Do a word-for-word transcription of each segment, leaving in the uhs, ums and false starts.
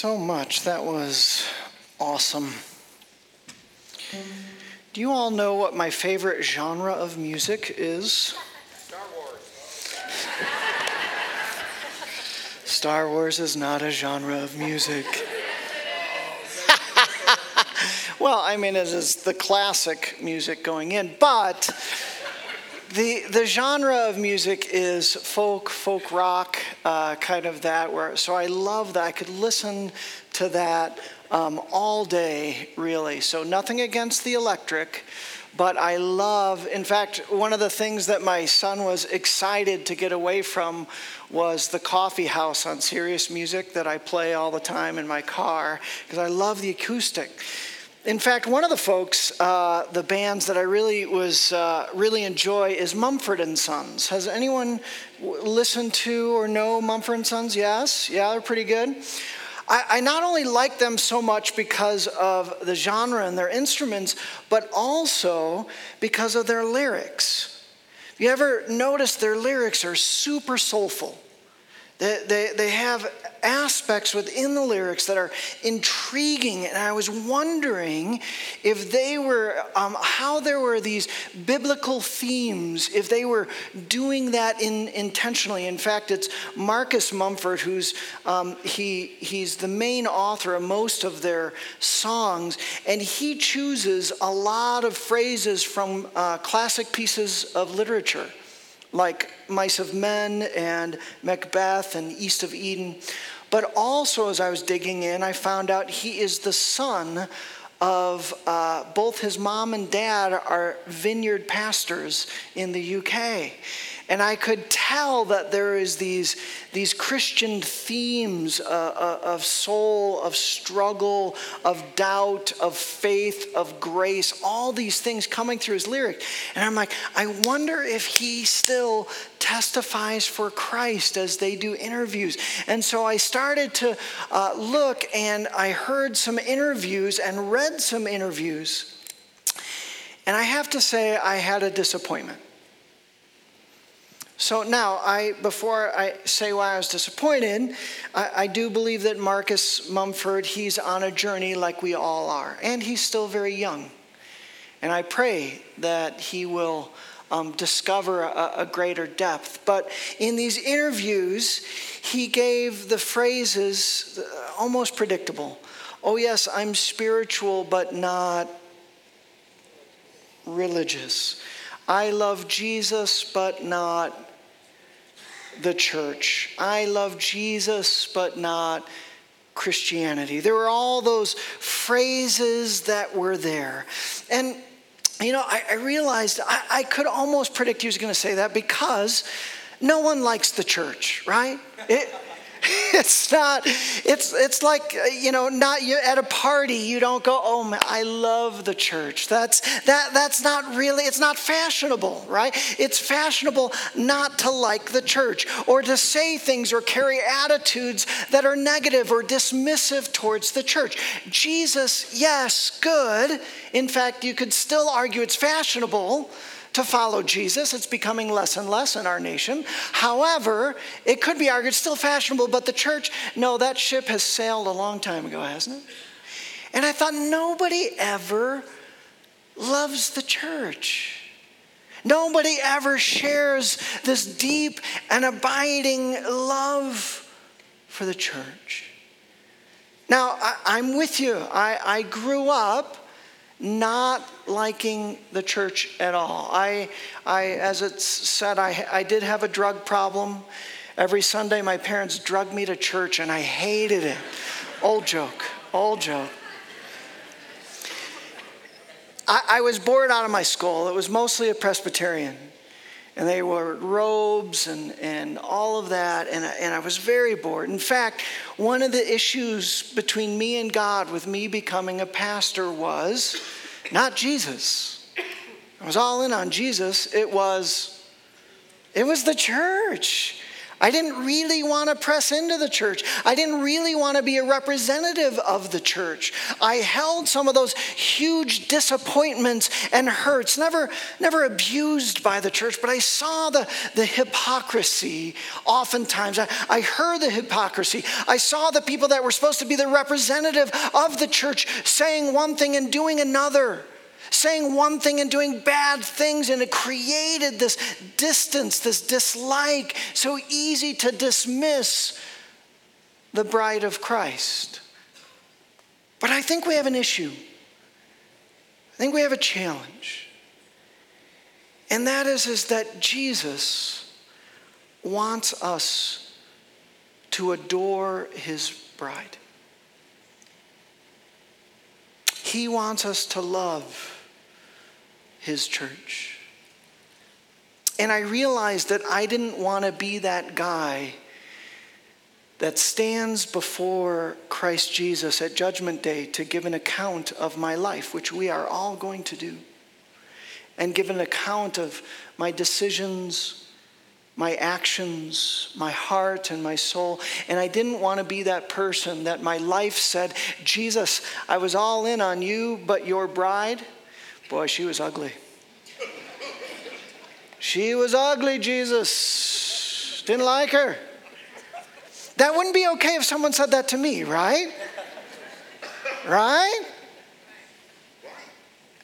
so much. That was awesome. Do you all know what my favorite genre of music is? Star Wars. Star Wars is not a genre of music. Well, I mean, it is the classic music going in, but the the genre of music is folk, folk rock, uh, kind of that. Where so I love that. I could listen to that um, all day, really. So nothing against the electric, but I love. In fact, one of the things that my son was excited to get away from was the coffee house on Sirius Music that I play all the time in my car because I love the acoustic. In fact, one of the folks, uh, the bands that I really was uh, really enjoy is Mumford and Sons. Has anyone w- listened to or know Mumford and Sons? Yes, yeah, they're pretty good. I, I not only like them so much because of the genre and their instruments, but also because of their lyrics. You ever notice their lyrics are super soulful? They, they, they have aspects within the lyrics that are intriguing, and I was wondering if they were, um, how there were these biblical themes, if they were doing that in, intentionally. In fact, it's Marcus Mumford who's um, he he's the main author of most of their songs, and he chooses a lot of phrases from uh, classic pieces of literature, like Mice of Men and Macbeth and East of Eden. But also, as I was digging in, I found out he is the son of uh, both his mom and dad are vineyard pastors in the U K. And I could tell that there is these, these Christian themes uh, uh, of soul, of struggle, of doubt, of faith, of grace, all these things coming through his lyric. And I'm like, I wonder if he still testifies for Christ as they do interviews. And so I started to uh, look, and I heard some interviews and read some interviews. And I have to say I had a disappointment. So now, I before I say why I was disappointed, I, I do believe that Marcus Mumford, he's on a journey like we all are. And he's still very young. And I pray that he will um, discover a, a greater depth. But in these interviews, he gave the phrases almost predictable. Oh yes, I'm spiritual, but not religious. I love Jesus, but not the church. I love Jesus, but not Christianity. There were all those phrases that were there. And, you know, I, I realized I, I could almost predict he was going to say that because no one likes the church, right? It, It's not, it's it's like, you know, not you at a party, you don't go, oh, man, I love the church. That's that that's not really, it's not fashionable, right? It's fashionable not to like the church or to say things or carry attitudes that are negative or dismissive towards the church. Jesus, yes, good. In fact, you could still argue it's fashionable to follow Jesus. It's becoming less and less in our nation. However, it could be argued it's still fashionable, but the church, no, that ship has sailed a long time ago, hasn't it? And I thought, nobody ever loves the church. Nobody ever shares this deep and abiding love for the church. Now, I, I'm with you. I, I grew up not liking the church at all. I, I as it's said, I, I did have a drug problem. Every Sunday, my parents drugged me to church, and I hated it. Old joke, old joke. I, I was bored out of my skull. It was mostly a Presbyterian, and they wore robes and, and all of that, and, and I was very bored. In fact, one of the issues between me and God with me becoming a pastor was not Jesus. I was all in on Jesus. It was, it was the church. I didn't really want to press into the church. I didn't really want to be a representative of the church. I held some of those huge disappointments and hurts, never, never abused by the church, but I saw the, the hypocrisy oftentimes. I, I heard the hypocrisy. I saw the people that were supposed to be the representative of the church saying one thing and doing another. Saying one thing and doing bad things, and it created this distance, this dislike, so easy to dismiss the bride of Christ. But I think we have an issue. I think we have a challenge. And that is, is that Jesus wants us to adore his bride. He wants us to love his church. And I realized that I didn't want to be that guy that stands before Christ Jesus at Judgment Day to give an account of my life, which we are all going to do, and give an account of my decisions, my actions, my heart, and my soul. And I didn't want to be that person that my life said, Jesus, I was all in on you, but your bride, boy, she was ugly. She was ugly, Jesus. Didn't like her. That wouldn't be okay if someone said that to me, right? Right?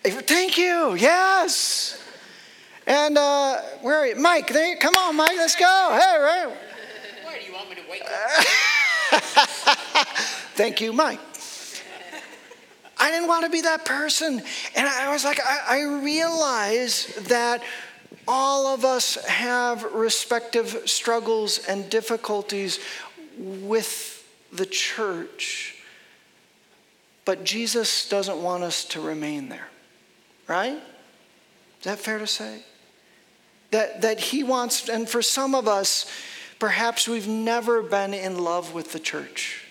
Thank you. Yes. And uh, where are you? Mike, there you, come on, Mike, let's go. Hey, right. Where do you want me to wake up? Thank you, Mike. I didn't want to be that person. And I was like, I, I realize that all of us have respective struggles and difficulties with the church. But Jesus doesn't want us to remain there, right? Is that fair to say? That, that he wants, and for some of us, perhaps we've never been in love with the church.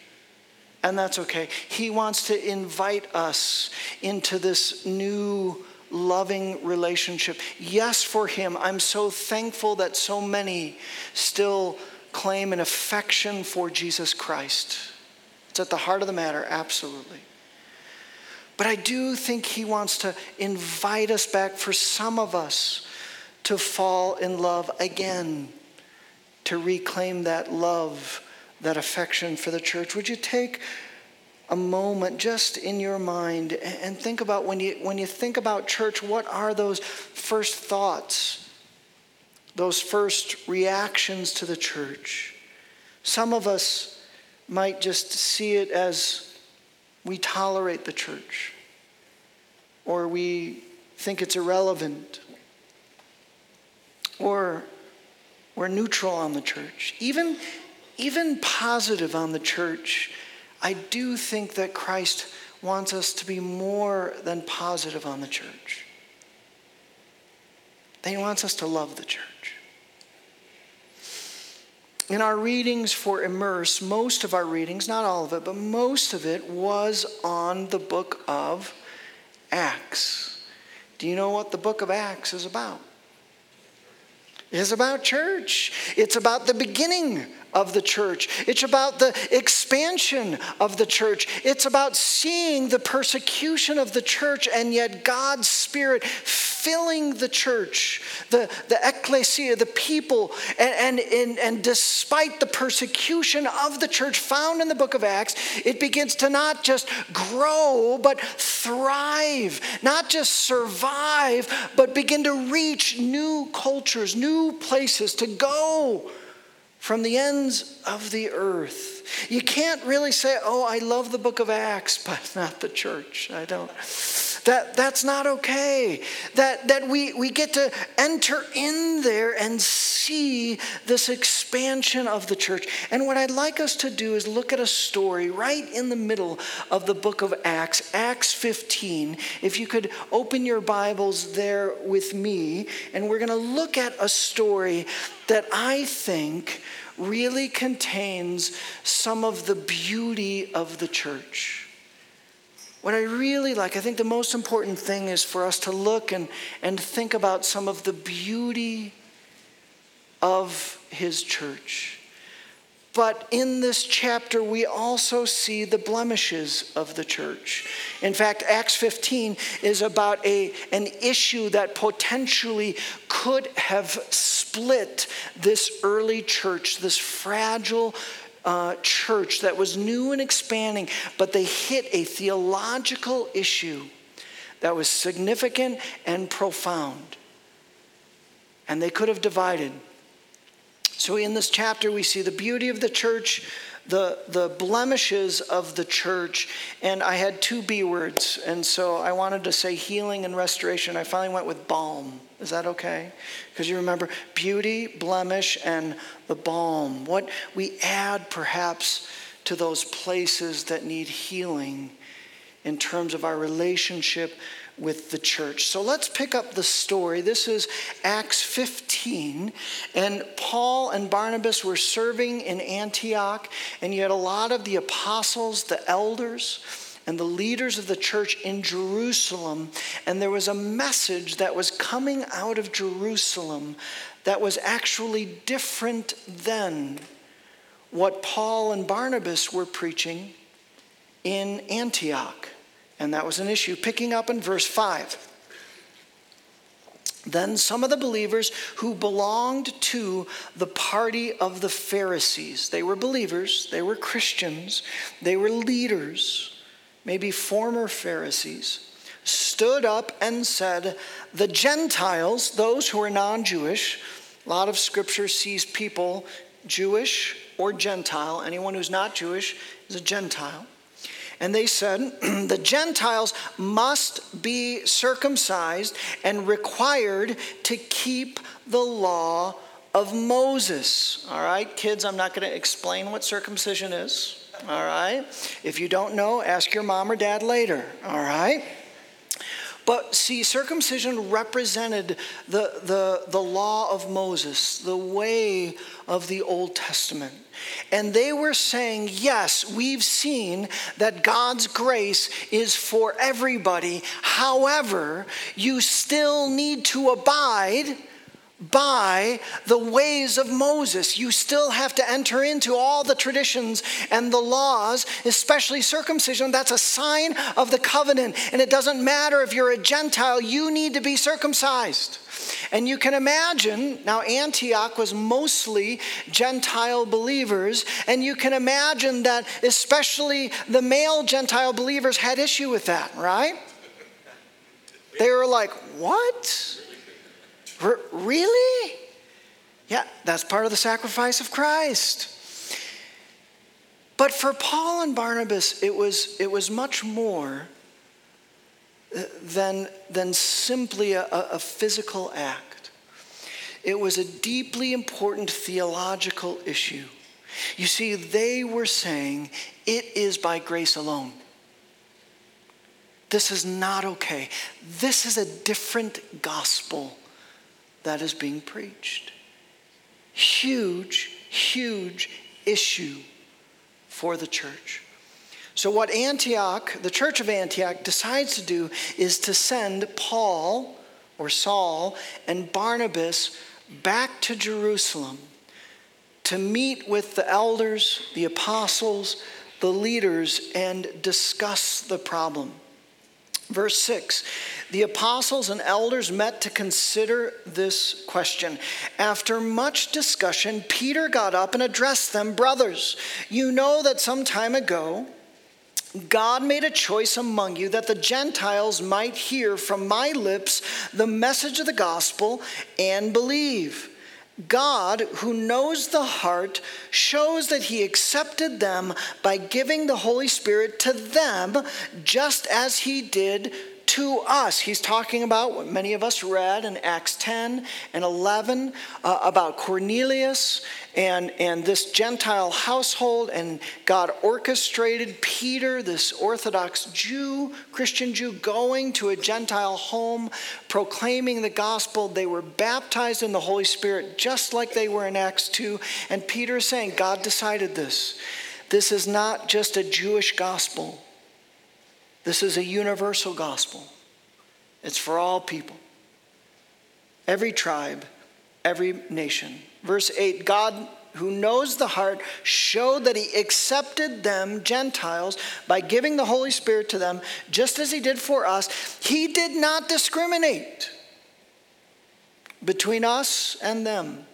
And that's okay. He wants to invite us into this new loving relationship. Yes, for him. I'm so thankful that so many still claim an affection for Jesus Christ. It's at the heart of the matter, absolutely. But I do think he wants to invite us back, for some of us, to fall in love again, to reclaim that love, that affection for the church. Would you take a moment just in your mind and think about, when you when you think about church, what are those first thoughts, those first reactions to the church? Some of us might just see it as we tolerate the church, or we think it's irrelevant, or we're neutral on the church. Even, even positive on the church, I do think that Christ wants us to be more than positive on the church. That he wants us to love the church. In our readings for Immerse, most of our readings, not all of it, but most of it was on the book of Acts. Do you know what the book of Acts is about? It's about church. It's about the beginning of the church. It's about the expansion of the church. It's about seeing the persecution of the church and yet God's Spirit filling the church, the, the ecclesia, the people, and, and, and despite the persecution of the church found in the book of Acts, it begins to not just grow, but thrive, not just survive, but begin to reach new cultures, new places to go from the ends of the earth. You can't really say, oh, I love the book of Acts, but not the church. I don't. That, that's not okay. That, that we, we get to enter in there and see this expansion of the church. And what I'd like us to do is look at a story right in the middle of the book of Acts, Acts fifteen. If you could open your Bibles there with me, and we're going to look at a story that I think really contains some of the beauty of the church. What I really like, I think the most important thing is for us to look and, and think about some of the beauty of his church. But in this chapter, we also see the blemishes of the church. In fact, Acts fifteen is about a, an issue that potentially could have split this early church, this fragile uh, church that was new and expanding, but they hit a theological issue that was significant and profound. And they could have divided. So in this chapter, we see the beauty of the church, the, the blemishes of the church, and I had two B words, and so I wanted to say healing and restoration. I finally went with balm. Is that okay? Because you remember, beauty, blemish, and the balm. What we add, perhaps, to those places that need healing in terms of our relationship with the church. So let's pick up the story. This is Acts fifteen, and Paul and Barnabas were serving in Antioch, and you had a lot of the apostles, the elders, and the leaders of the church in Jerusalem, and there was a message that was coming out of Jerusalem that was actually different than what Paul and Barnabas were preaching in Antioch. And that was an issue. Picking up in verse five. Then some of the believers who belonged to the party of the Pharisees. They were believers. They were Christians. They were leaders. Maybe former Pharisees. Stood up and said, the Gentiles, those who are non-Jewish. A lot of scripture sees people Jewish or Gentile. Anyone who's not Jewish is a Gentile. And they said, the Gentiles must be circumcised and required to keep the law of Moses. All right, kids, I'm not going to explain what circumcision is. All right. If you don't know, ask your mom or dad later. All right. But see, circumcision represented the, the, the law of Moses, the way of the Old Testament. And they were saying, yes, we've seen that God's grace is for everybody. However, you still need to abide by the ways of Moses. You still have to enter into all the traditions and the laws, especially circumcision. That's a sign of the covenant. And it doesn't matter if you're a Gentile, you need to be circumcised. And you can imagine, now Antioch was mostly Gentile believers, and you can imagine that especially the male Gentile believers had issue with that, right? They were like, what? R- really? Yeah, that's part of the sacrifice of Christ. But for Paul and Barnabas, it was it was much more than, than simply a, a physical act. It was a deeply important theological issue. You see, they were saying, it is by grace alone. This is not okay. This is a different gospel that is being preached. Huge, huge issue for the church. So what Antioch, the church of Antioch, decides to do is to send Paul, or Saul, and Barnabas back to Jerusalem to meet with the elders, the apostles, the leaders, and discuss the problem. Verse six, the apostles and elders met to consider this question. After much discussion, Peter got up and addressed them, brothers, you know that some time ago, God made a choice among you that the Gentiles might hear from my lips the message of the gospel and believe. God, who knows the heart, shows that he accepted them by giving the Holy Spirit to them just as he did to us. He's talking about what many of us read in Acts ten and eleven uh, about Cornelius and, and this Gentile household, and God orchestrated Peter, this Orthodox Jew, Christian Jew, going to a Gentile home, proclaiming the gospel. They were baptized in the Holy Spirit just like they were in Acts two. And Peter is saying, God decided this. This is not just a Jewish gospel. This is a universal gospel. It's for all people. Every tribe, every nation. Verse eight, God, who knows the heart, showed that he accepted them, Gentiles, by giving the Holy Spirit to them, just as he did for us. He did not discriminate between us and them,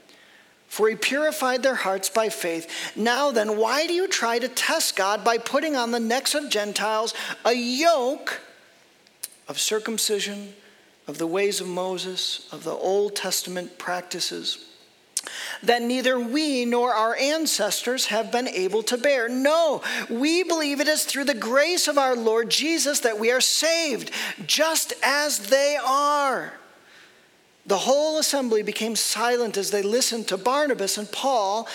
for he purified their hearts by faith. Now then, why do you try to test God by putting on the necks of Gentiles a yoke of circumcision, of the ways of Moses, of the Old Testament practices that neither we nor our ancestors have been able to bear? No, we believe it is through the grace of our Lord Jesus that we are saved, just as they are. The whole assembly became silent as they listened to Barnabas and Paul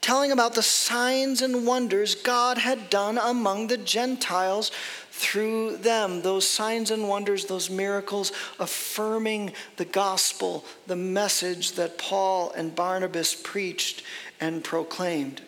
telling about the signs and wonders God had done among the Gentiles through them. Those signs and wonders, those miracles affirming the gospel, the message that Paul and Barnabas preached and proclaimed.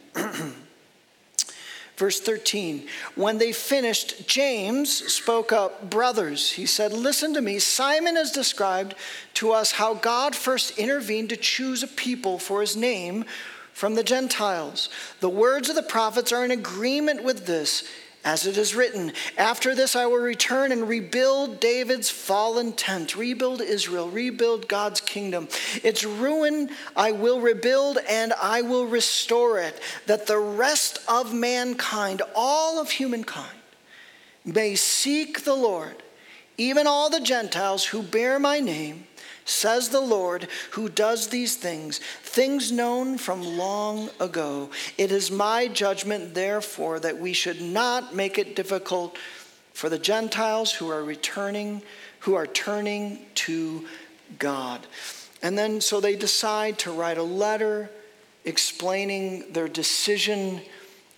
Verse thirteen, when they finished, James spoke up, brothers, he said, listen to me. Simon has described to us how God first intervened to choose a people for his name from the Gentiles. The words of the prophets are in agreement with this, as it is written, after this I will return and rebuild David's fallen tent. Rebuild Israel, rebuild God's kingdom. Its ruin I will rebuild and I will restore it, that the rest of mankind, all of humankind, may seek the Lord, even all the Gentiles who bear my name, says the Lord, who does these things, things known from long ago. It is my judgment, therefore, that we should not make it difficult for the Gentiles who are returning, who are turning to God. And then, so they decide to write a letter explaining their decision,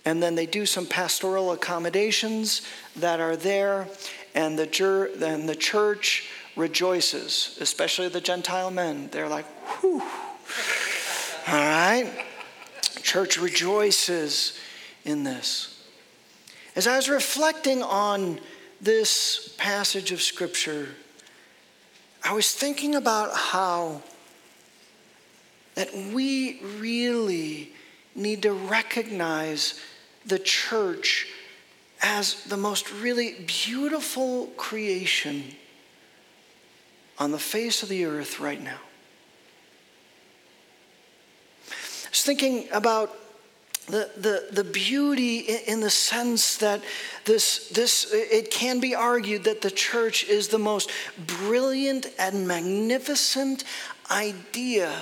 and then they do some pastoral accommodations that are there, and the, jur- and the church rejoices, especially the Gentile men. They're like, whew. All right? Church rejoices in this. As I was reflecting on this passage of Scripture, I was thinking about how that we really need to recognize the church as the most really beautiful creation on the face of the earth right now. I was thinking about the, the, the beauty in the sense that this, this, it can be argued that the church is the most brilliant and magnificent idea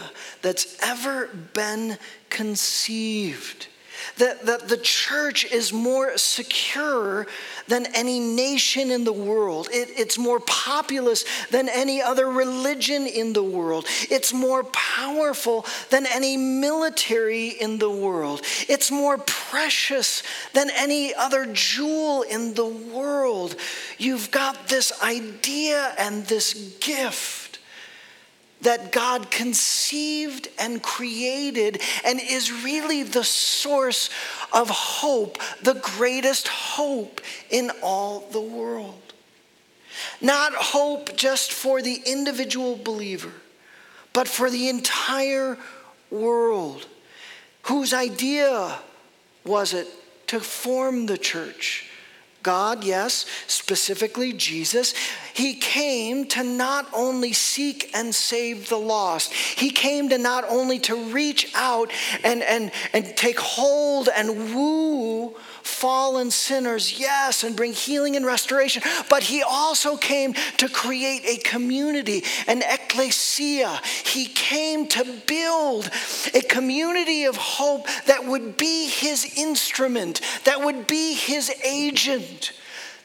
that's ever been conceived. That, that the church is more secure than any nation in the world. It, it's more populous than any other religion in the world. It's more powerful than any military in the world. It's more precious than any other jewel in the world. You've got this idea and this gift that God conceived and created and is really the source of hope, the greatest hope in all the world. Not hope just for the individual believer, but for the entire world. Whose idea was it to form the church? God, yes, specifically Jesus. He came to not only seek and save the lost. He came to not only to reach out and, and, and take hold and woo fallen sinners, yes, and bring healing and restoration, but he also came to create a community, an ecclesia. He came to build a community of hope that would be his instrument, that would be his agent,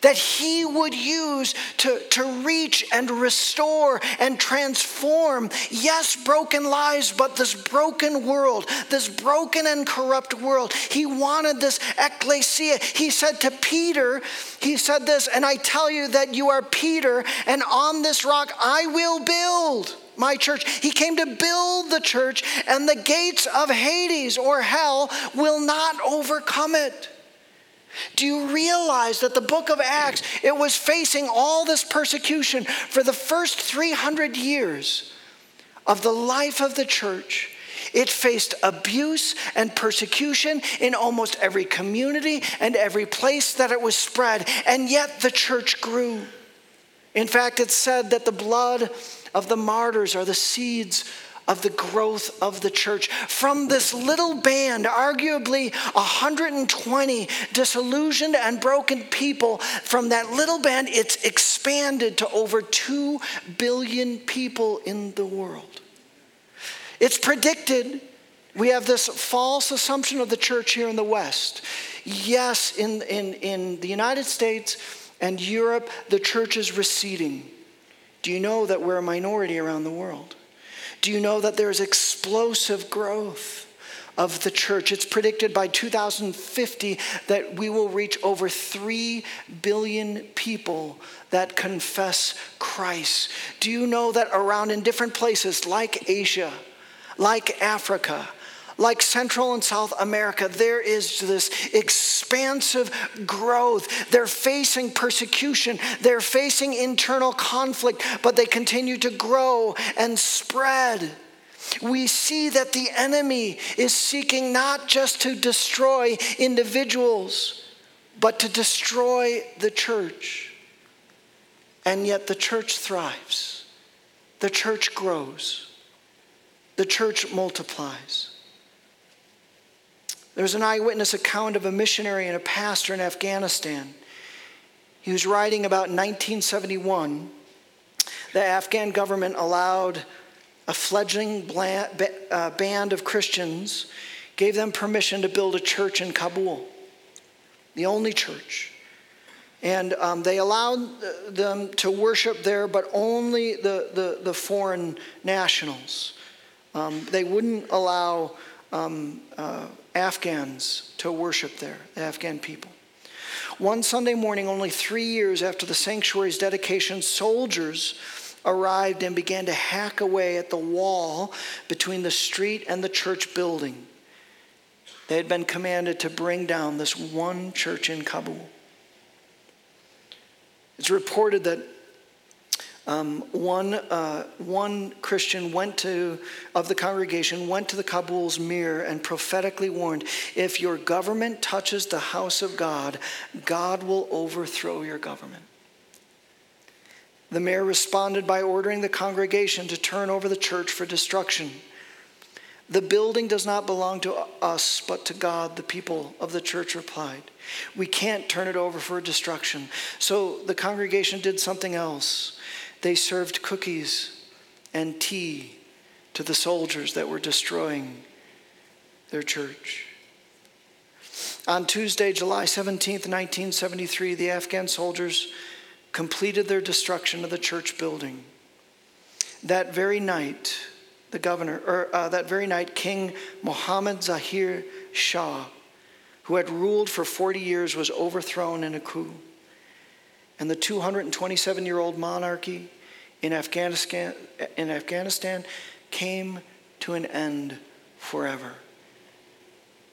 that he would use to, to reach and restore and transform, yes, broken lives, but this broken world, this broken and corrupt world. He wanted this ecclesia. He said to Peter, he said this, and I tell you that you are Peter, and on this rock I will build my church. He came to build the church, and the gates of Hades or hell will not overcome it. Do you realize that the book of Acts, it was facing all this persecution for the first three hundred years of the life of the church? It faced abuse and persecution in almost every community and every place that it was spread, and yet the church grew. In fact, it's said that the blood of the martyrs are the seeds of the growth of the church. From this little band, arguably one hundred twenty disillusioned and broken people, from that little band, it's expanded to over two billion people in the world. It's predicted, we have this false assumption of the church here in the West. Yes, in, in, in the United States and Europe, the church is receding. Do you know that we're a minority around the world? Do you know that there's explosive growth of the church? It's predicted by two thousand fifty that we will reach over three billion people that confess Christ. Do you know that around in different places like Asia, like Africa, like Central and South America, there is this expansive growth. They're facing persecution. They're facing internal conflict, but they continue to grow and spread. We see that the enemy is seeking not just to destroy individuals, but to destroy the church. And yet the church thrives. The church grows. The church multiplies. There's an eyewitness account of a missionary and a pastor in Afghanistan. He was writing about nineteen seventy-one. The Afghan government allowed a fledgling band of Christians, gave them permission to build a church in Kabul, the only church. And um, they allowed them to worship there, but only the, the, the foreign nationals. Um, they wouldn't allow Um, uh, Afghans to worship there, the Afghan people. One Sunday morning, only three years after the sanctuary's dedication, soldiers arrived and began to hack away at the wall between the street and the church building. They had been commanded to bring down this one church in Kabul. It's reported that Um, one uh, one Christian went to of the congregation went to the Kabul's mirror and prophetically warned, "If your government touches the house of God, God will overthrow your government." The mayor responded by ordering the congregation to turn over the church for destruction. "The building does not belong to us, but to God," the people of the church replied. "We can't turn it over for destruction." So the congregation did something else. They served cookies and tea to the soldiers that were destroying their church. On Tuesday, July seventeenth, nineteen seventy-three, the Afghan soldiers completed their destruction of the church building. That very night, the governor, or uh, that very night, King Mohammad Zahir Shah, who had ruled for forty years, was overthrown in a coup. And the two hundred twenty-seven-year-old monarchy in Afghanistan, in Afghanistan came to an end forever.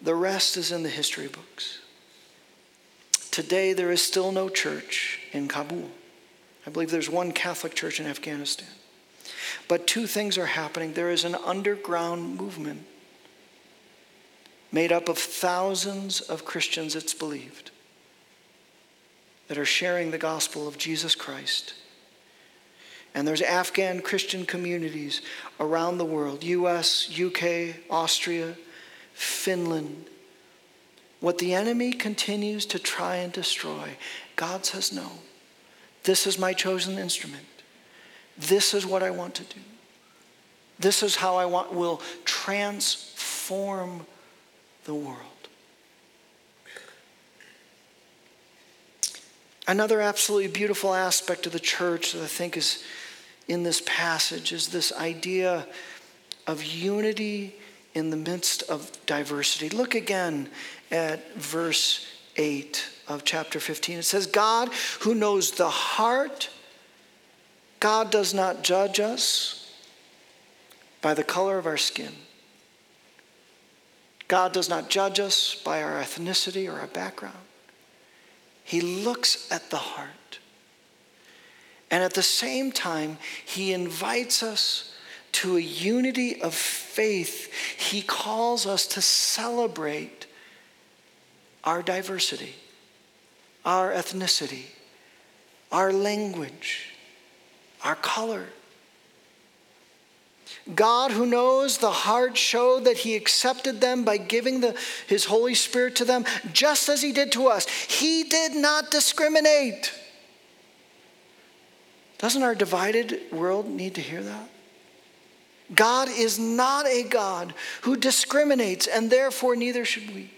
The rest is in the history books. Today, there is still no church in Kabul. I believe there's one Catholic church in Afghanistan. But two things are happening. There is an underground movement made up of thousands of Christians, it's believed, that are sharing the gospel of Jesus Christ. And there's Afghan Christian communities around the world, U S, U K, Austria, Finland. What the enemy continues to try and destroy, God says, no, this is my chosen instrument. This is what I want to do. This is how I want will transform the world. Another absolutely beautiful aspect of the church that I think is in this passage is this idea of unity in the midst of diversity. Look again at verse eight of chapter fifteen. It says, God who knows the heart, God does not judge us by the color of our skin. God does not judge us by our ethnicity or our background. He looks at the heart. And at the same time, he invites us to a unity of faith, he calls us to celebrate our diversity, our ethnicity, our language, our color. God, who knows the heart, showed that he accepted them by giving the, his Holy Spirit to them, just as he did to us. He did not discriminate. Doesn't our divided world need to hear that? God is not a God who discriminates, and therefore neither should we,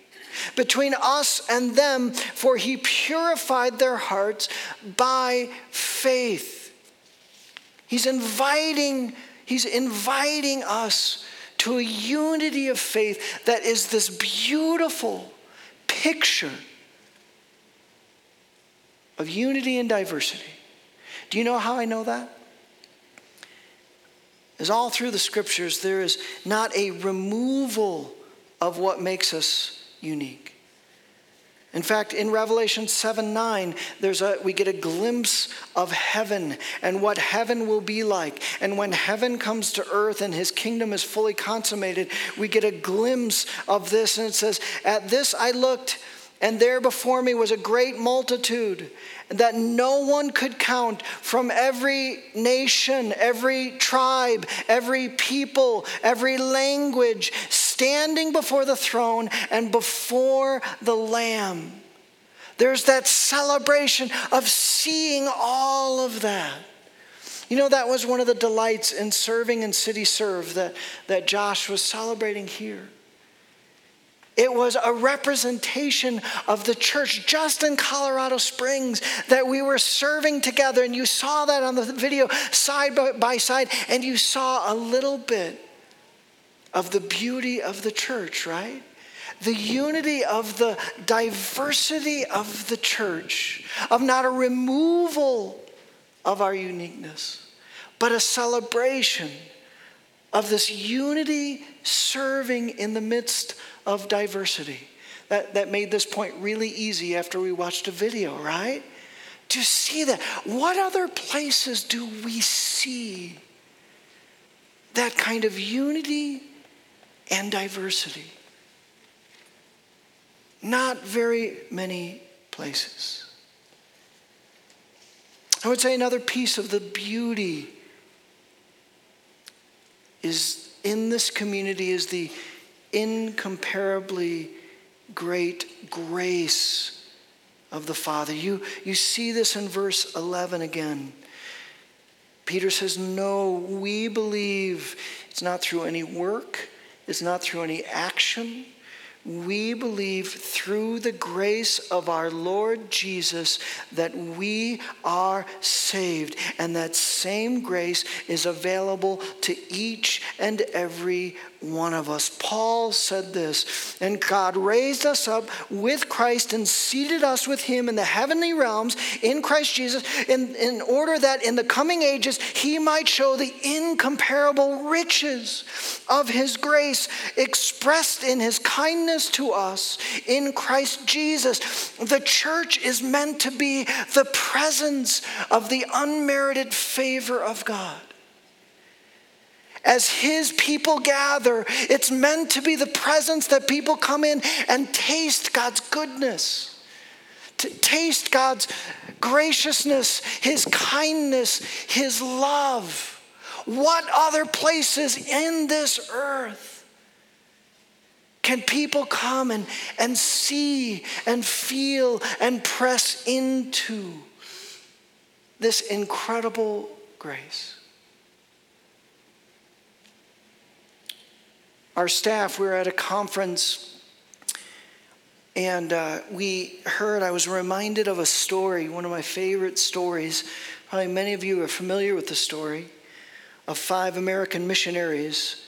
between us and them, for he purified their hearts by faith. He's inviting He's inviting us to a unity of faith that is this beautiful picture of unity and diversity. Do you know how I know that? As all through the scriptures, there is not a removal of what makes us unique. In fact, in Revelation seven nine, there's a, we get a glimpse of heaven and what heaven will be like. And when heaven comes to earth and his kingdom is fully consummated, we get a glimpse of this. And it says, "At this I looked, and there before me was a great multitude that no one could count, from every nation, every tribe, every people, every language, standing before the throne and before the Lamb." There's that celebration of seeing all of that. You know, that was one of the delights in serving in City Serve that, that Josh was celebrating here. It was a representation of the church just in Colorado Springs that we were serving together. And you saw that on the video side by side. And you saw a little bit of the beauty of the church, right? The unity of the diversity of the church, of not a removal of our uniqueness, but a celebration of this unity serving in the midst of diversity. That, that made this point really easy after we watched a video, right? To see that. What other places do we see that kind of unity and diversity? Not very many places. I would say another piece of the beauty is in this community is the incomparably great grace of the Father. You, you see this in verse eleven again. Peter says, no, we believe. It's not through any work. It's not through any action. We believe through the grace of our Lord Jesus that we are saved. And that same grace is available to each and every one of us. Paul said this, and God raised us up with Christ and seated us with him in the heavenly realms in Christ Jesus, in, in order that in the coming ages he might show the incomparable riches of his grace expressed in his kindness to us in Christ Jesus. The church is meant to be the presence of the unmerited favor of God. As his people gather, it's meant to be the presence that people come in and taste God's goodness, to taste God's graciousness, his kindness, his love. What other places in this earth can people come and, and see and feel and press into this incredible grace? Our staff, we were at a conference, and uh, we heard, I was reminded of a story, one of my favorite stories. Probably many of you are familiar with the story of five American missionaries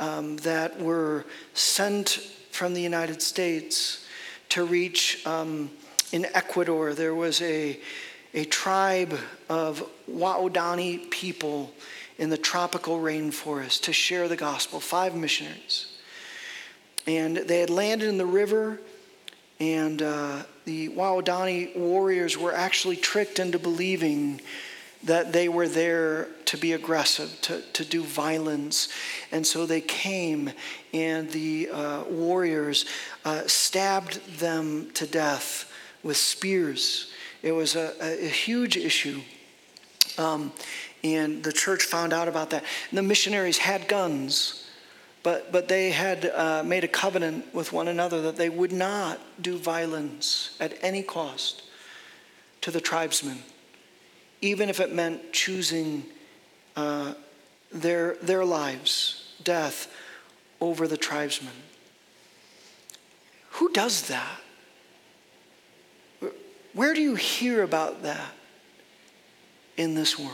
Um, that were sent from the United States to reach, um, in Ecuador, there was a, a tribe of Waodani people in the tropical rainforest to share the gospel, five missionaries. And they had landed in the river, and uh, the Waodani warriors were actually tricked into believing that they were there to be aggressive, to, to do violence. And so they came, and the uh, warriors uh, stabbed them to death with spears. It was a, a, a huge issue. Um, and the church found out about that. And the missionaries had guns, but, but they had uh, made a covenant with one another that they would not do violence at any cost to the tribesmen, even if it meant choosing uh, their, their lives, death, over the tribesmen. Who does that? Where do you hear about that in this world?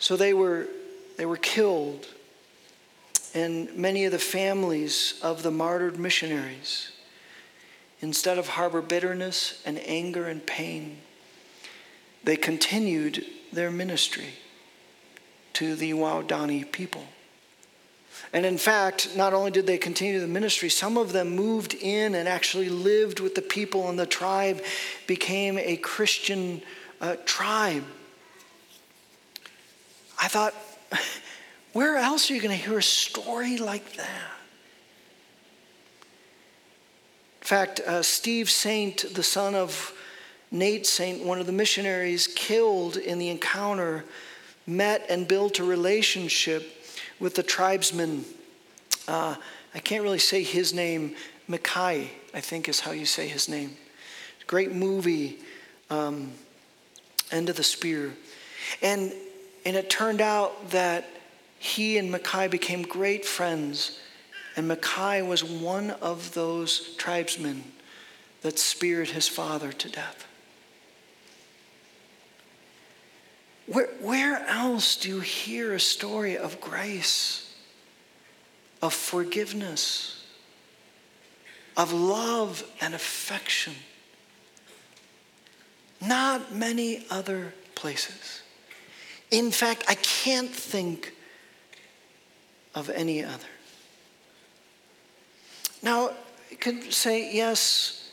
So they were they were killed, and many of the families of the martyred missionaries, instead of harbor bitterness and anger and pain, they continued their ministry to the Waodani people. And in fact, not only did they continue the ministry, some of them moved in and actually lived with the people, and the tribe became a Christian uh, tribe. I thought, where else are you going to hear a story like that? In fact, uh, Steve Saint, the son of Nate Saint, one of the missionaries killed in the encounter, met and built a relationship with the tribesman. Uh, I can't really say his name. Mackay, I think, is how you say his name. Great movie, um, End of the Spear. And, and it turned out that he and Mackay became great friends, and Mackay was one of those tribesmen that speared his father to death. Where, where else do you hear a story of grace, of forgiveness, of love and affection? Not many other places. In fact, I can't think of any other. Now, you could say, yes,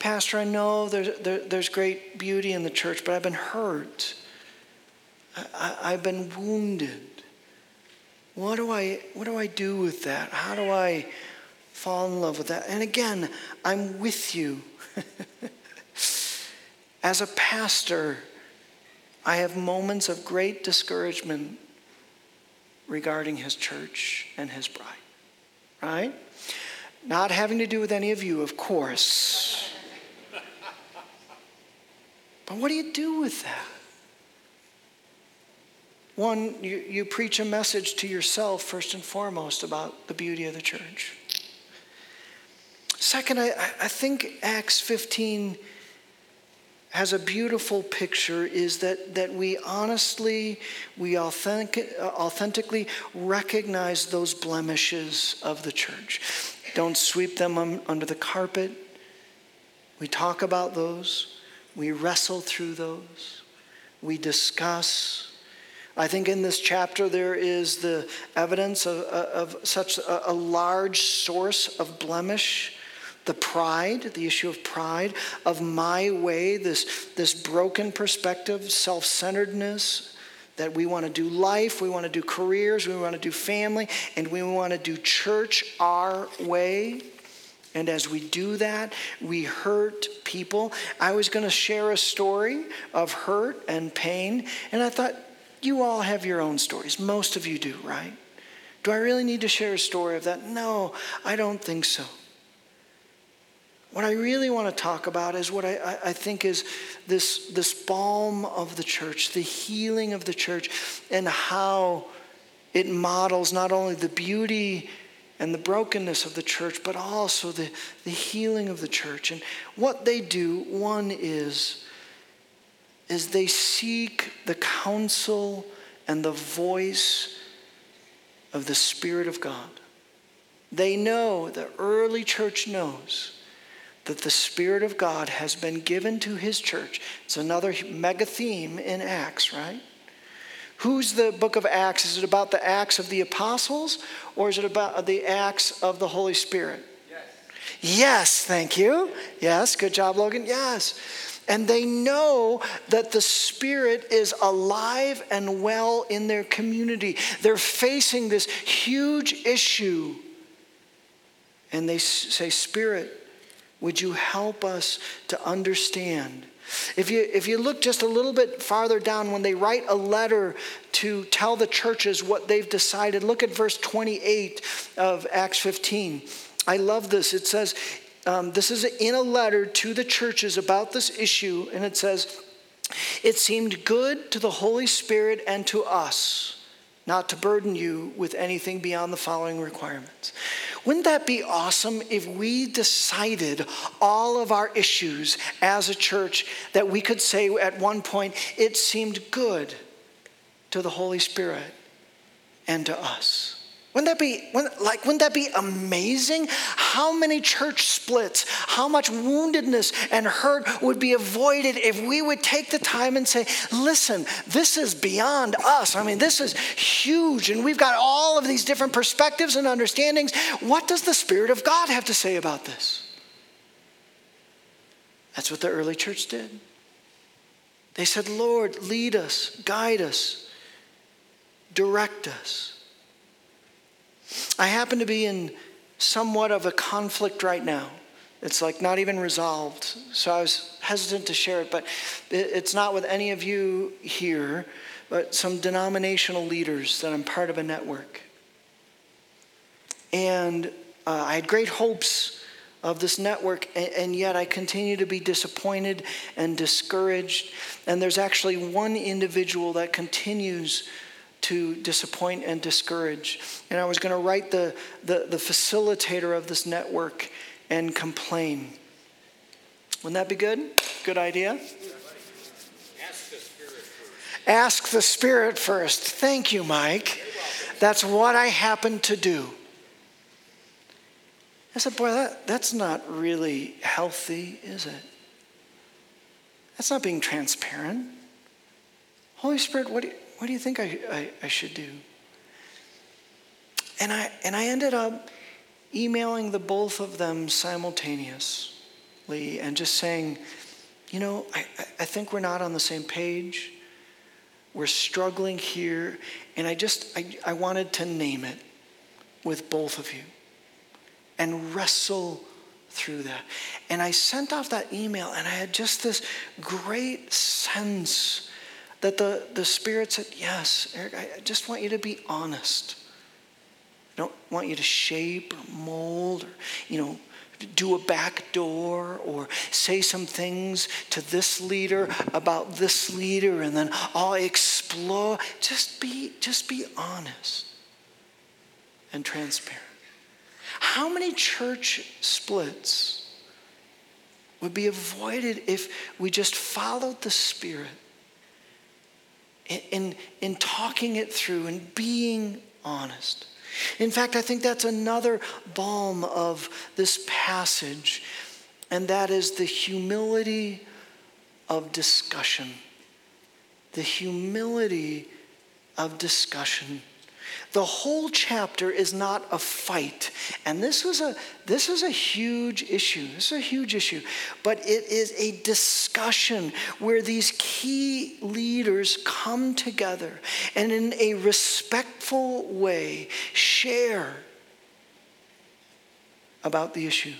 Pastor, I know there's, there, there's great beauty in the church, but I've been hurt. I, I've been wounded. What do I what do I do with that? How do I fall in love with that? And again, I'm with you. As a pastor, I have moments of great discouragement regarding his church and his bride, right? Not having to do with any of you, of course. But what do you do with that? One, you, you preach a message to yourself first and foremost about the beauty of the church. Second, I, I think Acts fifteen has a beautiful picture, is that, that we honestly, we authentic, authentically recognize those blemishes of the church. Don't sweep them un, under the carpet. We talk about those. We wrestle through those. We discuss. I think in this chapter there is the evidence of, of, of such a, a large source of blemish, the pride, the issue of pride, of my way, this, this broken perspective, self-centeredness, that we want to do life, we want to do careers, we want to do family, and we want to do church our way. And as we do that, we hurt people. I was going to share a story of hurt and pain, and I thought, you all have your own stories. Most of you do, right? Do I really need to share a story of that? No, I don't think so. What I really want to talk about is what I, I think is this, this balm of the church, the healing of the church, and how it models not only the beauty and the brokenness of the church, but also the, the healing of the church. And what they do, one is... is they seek the counsel and the voice of the Spirit of God. They know, the early church knows, that the Spirit of God has been given to his church. It's another mega theme in Acts, right? Who's the book of Acts? Is it about the Acts of the Apostles, or is it about the Acts of the Holy Spirit? Yes. Yes, thank you. Yes, good job, Logan. Yes. and they know that the Spirit is alive and well in their community. They're facing this huge issue, and they say, Spirit, would you help us to understand? If you if you look just a little bit farther down, when they write a letter to tell the churches what they've decided, look at verse twenty-eight of Acts fifteen. I love this. It says, um, this is in a letter to the churches about this issue, and it says, it seemed good to the Holy Spirit and to us not to burden you with anything beyond the following requirements. Wouldn't that be awesome if we decided all of our issues as a church, that we could say at one point, it seemed good to the Holy Spirit and to us? Wouldn't that be, wouldn't, like, wouldn't that be amazing? How many church splits, how much woundedness and hurt would be avoided if we would take the time and say, listen, this is beyond us. I mean, this is huge, and we've got all of these different perspectives and understandings. What does the Spirit of God have to say about this? That's what the early church did. They said, Lord, lead us, guide us, direct us. I happen to be in somewhat of a conflict right now. It's like not even resolved, so I was hesitant to share it, but it's not with any of you here, but some denominational leaders that I'm part of a network. And uh, I had great hopes of this network, and, and yet I continue to be disappointed and discouraged. And there's actually one individual that continues to disappoint and discourage. And I was going to write the, the, the facilitator of this network and complain. Wouldn't that be good? Good idea? Ask the Spirit first. Ask the Spirit first. Thank you, Mike. That's what I happened to do. I said, boy, that, that's not really healthy, is it? That's not being transparent. Holy Spirit, what do you... What do you think I, I, I should do? And I and I ended up emailing the both of them simultaneously and just saying, you know, I, I think we're not on the same page. We're struggling here. And I just, I, I wanted to name it with both of you and wrestle through that. And I sent off that email, and I had just this great sense that the, the Spirit said, yes, Eric, I just want you to be honest. I don't want you to shape or mold or, you know, do a backdoor or say some things to this leader about this leader and then I'll explore. Just be, just be honest and transparent. How many church splits would be avoided if we just followed the Spirit In, in talking it through and being honest? In fact, I think that's another balm of this passage, and that is the humility of discussion. The humility of discussion. The whole chapter is not a fight, and this is a this is a huge issue. This is a huge issue, but it is a discussion where these key leaders come together and in a respectful way share about the issue.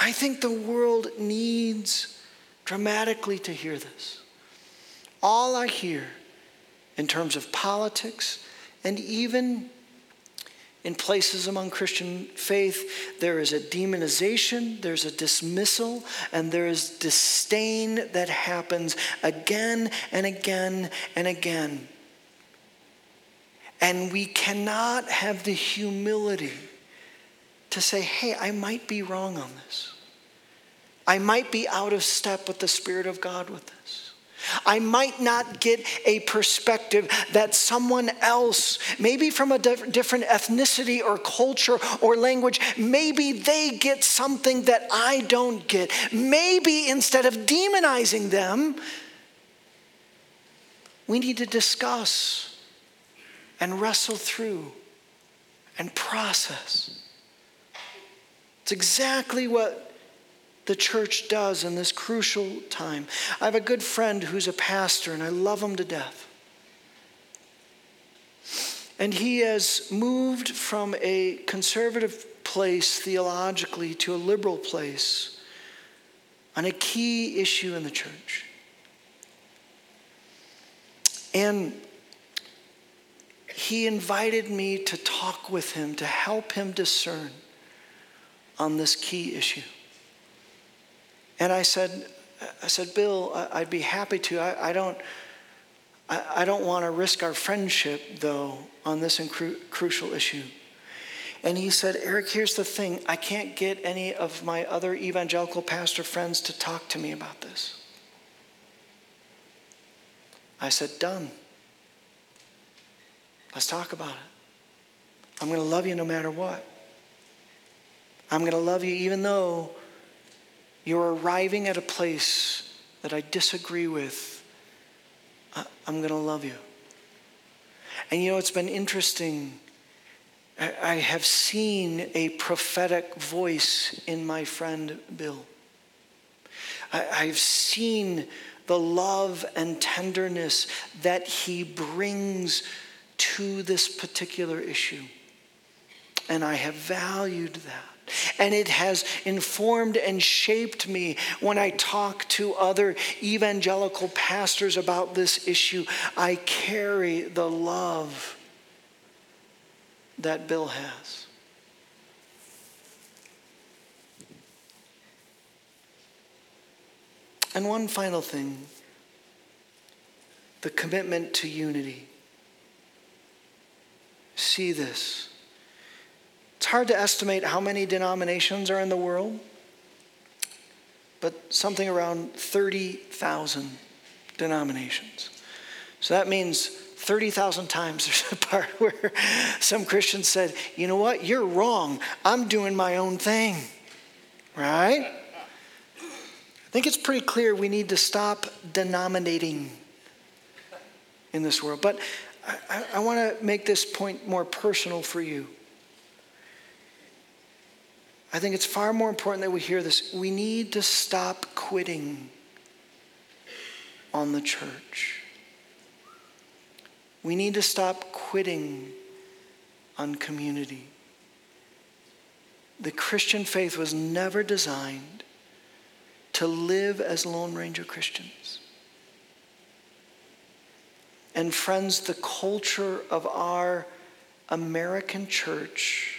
I think the world needs dramatically to hear this. All I hear in terms of politics, and even in places among Christian faith, there is a demonization, there's a dismissal, and there is disdain that happens again and again and again. And we cannot have the humility to say, hey, I might be wrong on this. I might be out of step with the Spirit of God with this. I might not get a perspective that someone else, maybe from a diff- different ethnicity or culture or language, maybe they get something that I don't get. Maybe instead of demonizing them, we need to discuss and wrestle through and process. It's exactly what the church does in this crucial time. I have a good friend who's a pastor, and I love him to death. And he has moved from a conservative place theologically to a liberal place on a key issue in the church. And he invited me to talk with him, to help him discern on this key issue. And I said, I said, Bill, I'd be happy to. I, I don't, I, I don't want to risk our friendship, though, on this incru- crucial issue. And he said, Eric, here's the thing. I can't get any of my other evangelical pastor friends to talk to me about this. I said, done. Let's talk about it. I'm going to love you no matter what. I'm going to love you even though you're arriving at a place that I disagree with. I'm going to love you. And you know, it's been interesting. I have seen a prophetic voice in my friend Bill. I've seen the love and tenderness that he brings to this particular issue. And I have valued that. And it has informed and shaped me when I talk to other evangelical pastors about this issue. I carry the love that Bill has. And one final thing, the commitment to unity. See this. It's hard to estimate how many denominations are in the world, but something around thirty thousand denominations. So that means thirty thousand times there's a part where some Christians said, you know what, you're wrong. I'm doing my own thing, right? I think it's pretty clear we need to stop denominating in this world. But I, I, I want to make this point more personal for you. I think it's far more important that we hear this. We need to stop quitting on the church. We need to stop quitting on community. The Christian faith was never designed to live as Lone Ranger Christians. And friends, the culture of our American church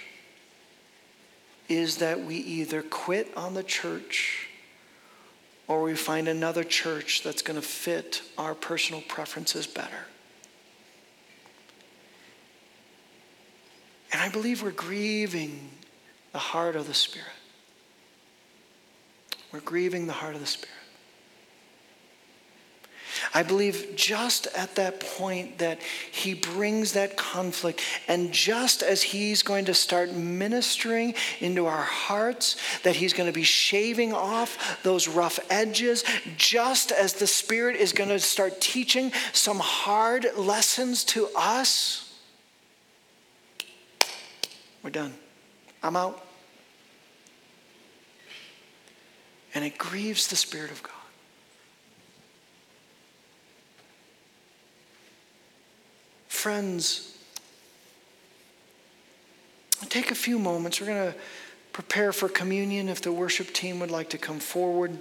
is that we either quit on the church or we find another church that's going to fit our personal preferences better. And I believe we're grieving the heart of the Spirit. We're grieving the heart of the Spirit. I believe just at that point that he brings that conflict, and just as he's going to start ministering into our hearts, that he's going to be shaving off those rough edges, just as the Spirit is going to start teaching some hard lessons to us, we're done. I'm out. And it grieves the Spirit of God. Friends, take a few moments. We're going to prepare for communion if the worship team would like to come forward.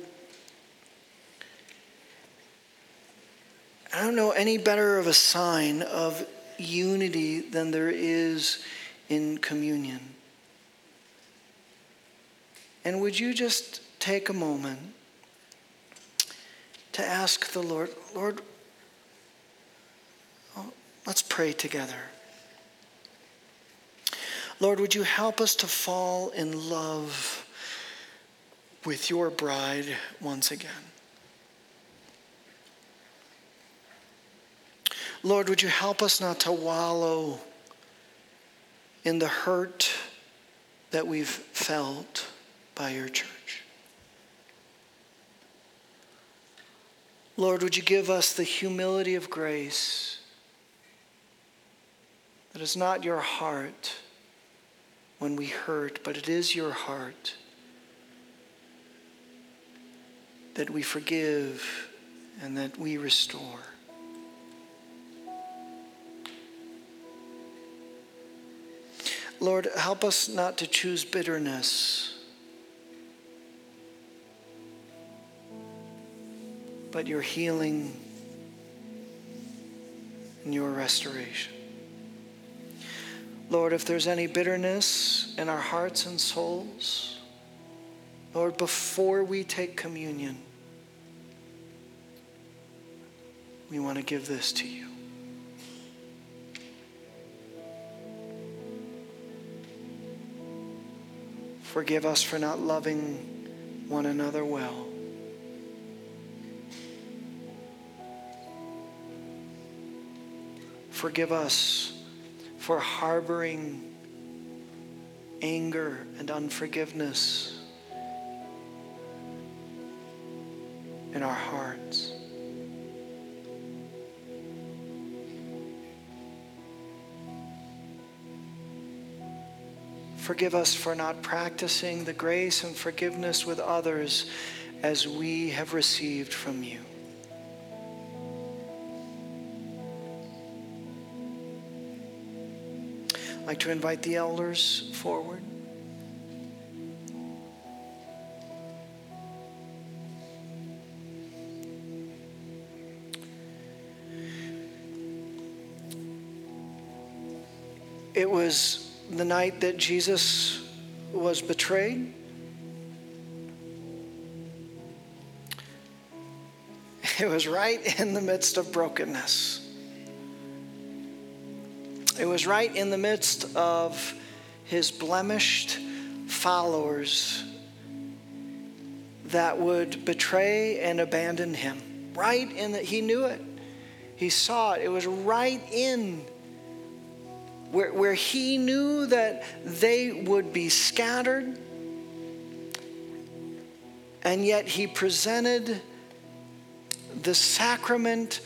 I don't know any better of a sign of unity than there is in communion. And would you just take a moment to ask the Lord, Lord, oh, let's pray together. Lord, would you help us to fall in love with your bride once again? Lord, would you help us not to wallow in the hurt that we've felt by your church. Lord, would you give us the humility of grace that is not your heart when we hurt, but it is your heart that we forgive and that we restore. Lord, help us not to choose bitterness, but your healing and your restoration. Lord, if there's any bitterness in our hearts and souls, Lord, before we take communion, we want to give this to you. Forgive us for not loving one another well. Forgive us for harboring anger and unforgiveness in our hearts. Forgive us for not practicing the grace and forgiveness with others as we have received from you. I'd like to invite the elders forward. It was the night that Jesus was betrayed. It was right in the midst of brokenness. It was right in the midst of his blemished followers that would betray and abandon him. Right in the, he knew it. He saw it. It was right in Where, where he knew that they would be scattered, and yet he presented the sacrament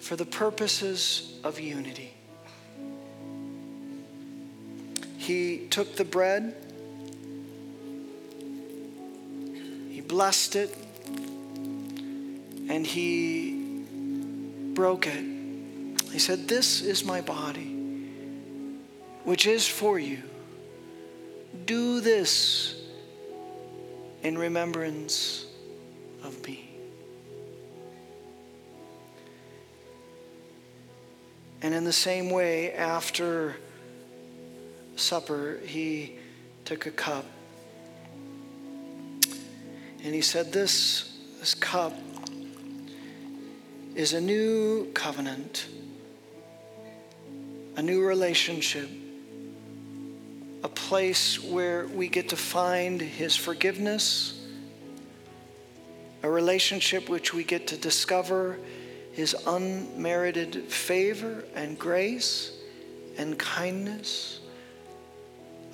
for the purposes of unity. He took the bread, he blessed it, and he broke it. He said, "This is my body, which is for you. Do this in remembrance of me." And in the same way, after supper, he took a cup. And he said, this, this cup is a new covenant, a new relationship, a place where we get to find his forgiveness, a relationship which we get to discover his unmerited favor and grace and kindness,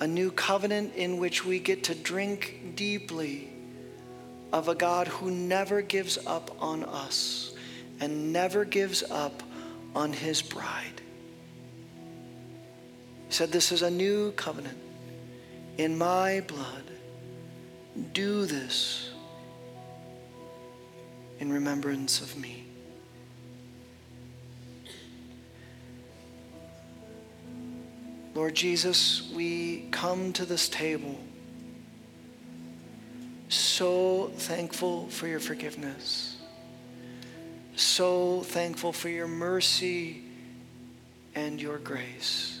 a new covenant in which we get to drink deeply of a God who never gives up on us and never gives up on his bride. He said, "This is a new covenant in my blood. Do this in remembrance of me." Lord Jesus, we come to this table so thankful for your forgiveness, so thankful for your mercy and your grace.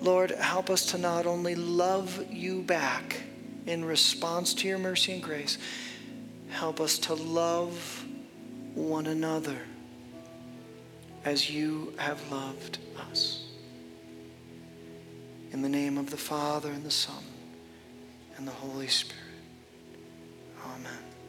Lord, help us to not only love you back in response to your mercy and grace, help us to love one another as you have loved us. In the name of the Father, and the Son, and the Holy Spirit. Amen.